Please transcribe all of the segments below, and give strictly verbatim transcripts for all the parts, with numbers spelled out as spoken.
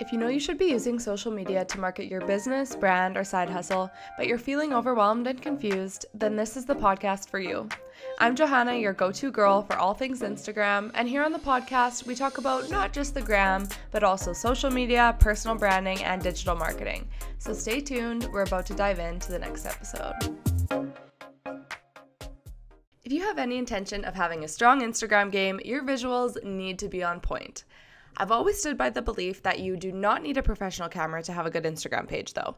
If you know you should be using social media to market your business, brand, or side hustle, but you're feeling overwhelmed and confused, then this is the podcast for you. I'm Johanna, your go-to girl for all things Instagram, and here on the podcast, we talk about not just the gram, but also social media, personal branding, and digital marketing. So stay tuned, we're about to dive into the next episode. If you have any intention of having a strong Instagram game, your visuals need to be on point. I've always stood by the belief that you do not need a professional camera to have a good Instagram page, though.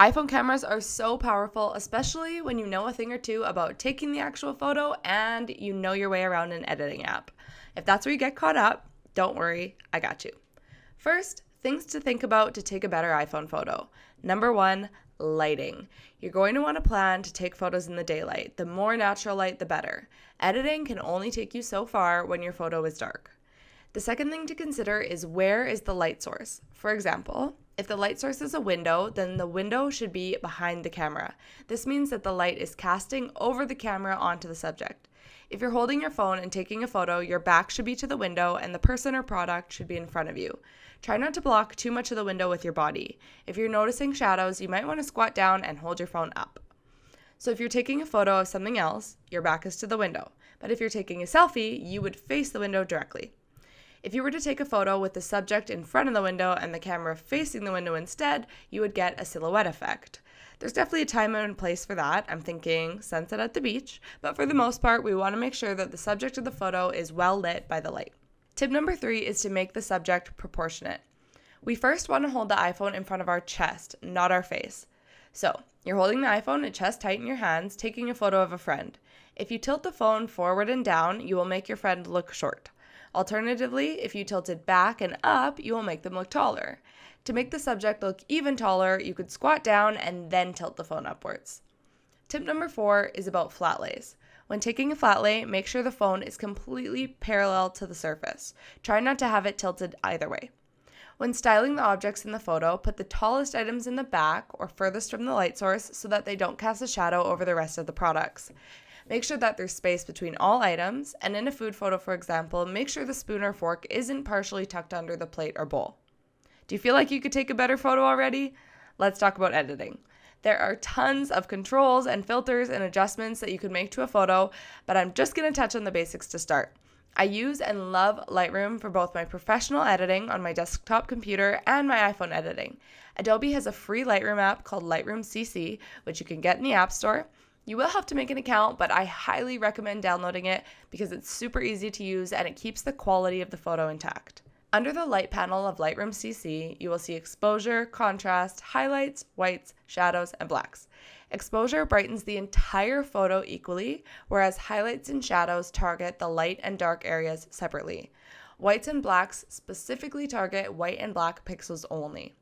iPhone cameras are so powerful, especially when you know a thing or two about taking the actual photo and you know your way around an editing app. If that's where you get caught up, don't worry, I got you. First, things to think about to take a better iPhone photo. Number one, lighting. You're going to want to plan to take photos in the daylight. The more natural light, the better. Editing can only take you so far when your photo is dark. The second thing to consider is where is the light source. For example, if the light source is a window, then the window should be behind the camera. This means that the light is casting over the camera onto the subject. If you're holding your phone and taking a photo, your back should be to the window and the person or product should be in front of you. Try not to block too much of the window with your body. If you're noticing shadows, you might want to squat down and hold your phone up. So if you're taking a photo of something else, your back is to the window. But if you're taking a selfie, you would face the window directly. If you were to take a photo with the subject in front of the window and the camera facing the window instead, you would get a silhouette effect. There's definitely a time and place for that. I'm thinking sunset at the beach, but for the most part, we want to make sure that the subject of the photo is well lit by the light. Tip number three is to make the subject proportionate. We first want to hold the iPhone in front of our chest, not our face. So, you're holding the iPhone at chest height in your hands, taking a photo of a friend. If you tilt the phone forward and down, you will make your friend look short. Alternatively, if you tilt it back and up, you will make them look taller. To make the subject look even taller, you could squat down and then tilt the phone upwards. Tip number four is about flat lays. When taking a flat lay, make sure the phone is completely parallel to the surface. Try not to have it tilted either way. When styling the objects in the photo, put the tallest items in the back or furthest from the light source so that they don't cast a shadow over the rest of the products. Make sure that there's space between all items, and in a food photo, for example, make sure the spoon or fork isn't partially tucked under the plate or bowl. Do you feel like you could take a better photo already? Let's talk about editing. There are tons of controls and filters and adjustments that you can make to a photo, but I'm just going to touch on the basics to start. I use and love Lightroom for both my professional editing on my desktop computer and my iPhone editing. Adobe has a free Lightroom app called Lightroom C C, which you can get in the App Store. You will have to make an account, but I highly recommend downloading it because it's super easy to use and it keeps the quality of the photo intact. Under the light panel of Lightroom C C, you will see exposure, contrast, highlights, whites, shadows, and blacks. Exposure brightens the entire photo equally, whereas highlights and shadows target the light and dark areas separately. Whites and blacks specifically target white and black pixels only.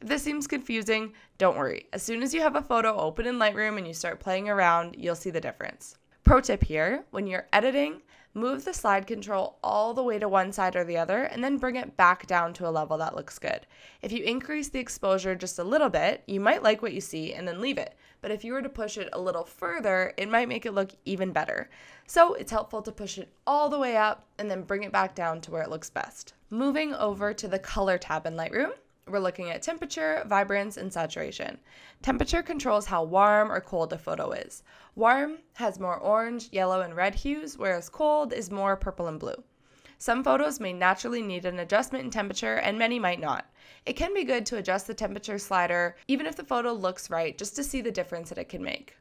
If this seems confusing, don't worry. As soon as you have a photo open in Lightroom and you start playing around, you'll see the difference. Pro tip here, when you're editing, move the slide control all the way to one side or the other and then bring it back down to a level that looks good. If you increase the exposure just a little bit, you might like what you see and then leave it. But if you were to push it a little further, it might make it look even better. So it's helpful to push it all the way up and then bring it back down to where it looks best. Moving over to the color tab in Lightroom, we're looking at temperature, vibrance, and saturation. Temperature controls how warm or cold a photo is. Warm has more orange, yellow, and red hues, whereas cold is more purple and blue. Some photos may naturally need an adjustment in temperature, and many might not. It can be good to adjust the temperature slider, even if the photo looks right, just to see the difference that it can make.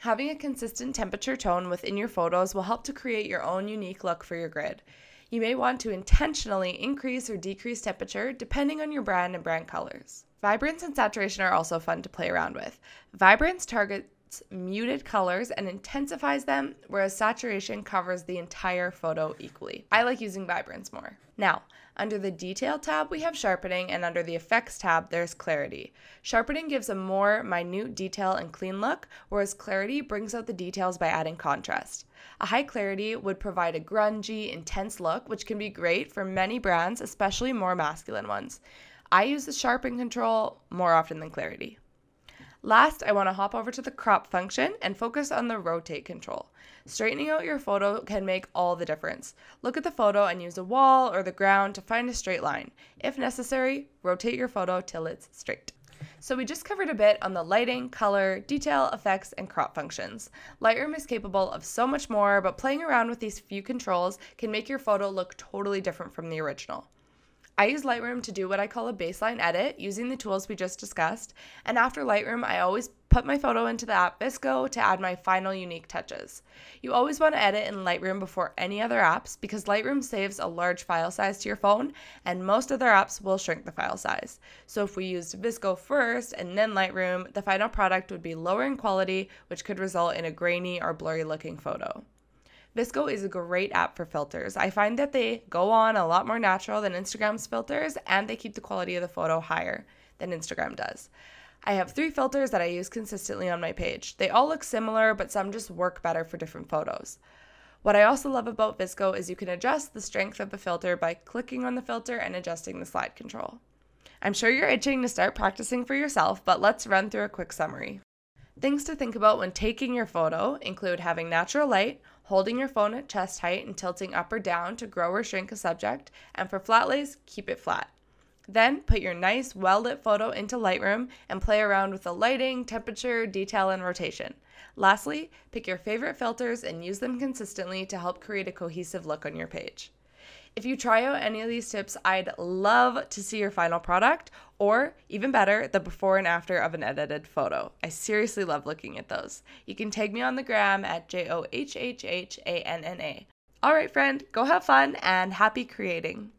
Having a consistent temperature tone within your photos will help to create your own unique look for your grid. You may want to intentionally increase or decrease temperature depending on your brand and brand colors. Vibrance and saturation are also fun to play around with. Vibrance targets muted colors and intensifies them, whereas saturation covers the entire photo equally. I like using vibrance more. Now, under the Detail tab, we have Sharpening, and under the Effects tab, there's Clarity. Sharpening gives a more minute detail and clean look, whereas Clarity brings out the details by adding contrast. A high clarity would provide a grungy, intense look, which can be great for many brands, especially more masculine ones. I use the sharpen control more often than clarity. Last, I want to hop over to the crop function and focus on the rotate control. Straightening out your photo can make all the difference. Look at the photo and use a wall or the ground to find a straight line. If necessary, rotate your photo till it's straight. So we just covered a bit on the lighting, color, detail, effects, and crop functions. Lightroom is capable of so much more, but playing around with these few controls can make your photo look totally different from the original. I use Lightroom to do what I call a baseline edit using the tools we just discussed, and after Lightroom I always put my photo into the app V S C O to add my final unique touches. You always want to edit in Lightroom before any other apps because Lightroom saves a large file size to your phone and most other apps will shrink the file size. So if we used V S C O first and then Lightroom, the final product would be lower in quality, which could result in a grainy or blurry looking photo. V S C O is a great app for filters. I find that they go on a lot more natural than Instagram's filters, and they keep the quality of the photo higher than Instagram does. I have three filters that I use consistently on my page. They all look similar, but some just work better for different photos. What I also love about V S C O is you can adjust the strength of the filter by clicking on the filter and adjusting the slide control. I'm sure you're itching to start practicing for yourself, but let's run through a quick summary. Things to think about when taking your photo include having natural light, holding your phone at chest height and tilting up or down to grow or shrink a subject, and for flat lays, keep it flat. Then put your nice, well-lit photo into Lightroom and play around with the lighting, temperature, detail, and rotation. Lastly, pick your favorite filters and use them consistently to help create a cohesive look on your page. If you try out any of these tips, I'd love to see your final product, or even better, the before and after of an edited photo. I seriously love looking at those. You can tag me on the gram at J O H H H A N N A. All right, friend, go have fun and happy creating.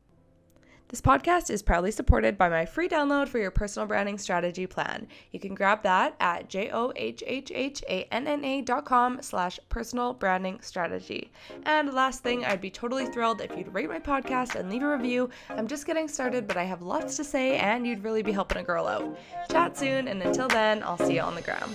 This podcast is proudly supported by my free download for your personal branding strategy plan. You can grab that at johhhhanna.com slash personal branding strategy. And last thing, I'd be totally thrilled if you'd rate my podcast and leave a review. I'm just getting started, but I have lots to say and you'd really be helping a girl out. Chat soon, and until then, I'll see you on the gram.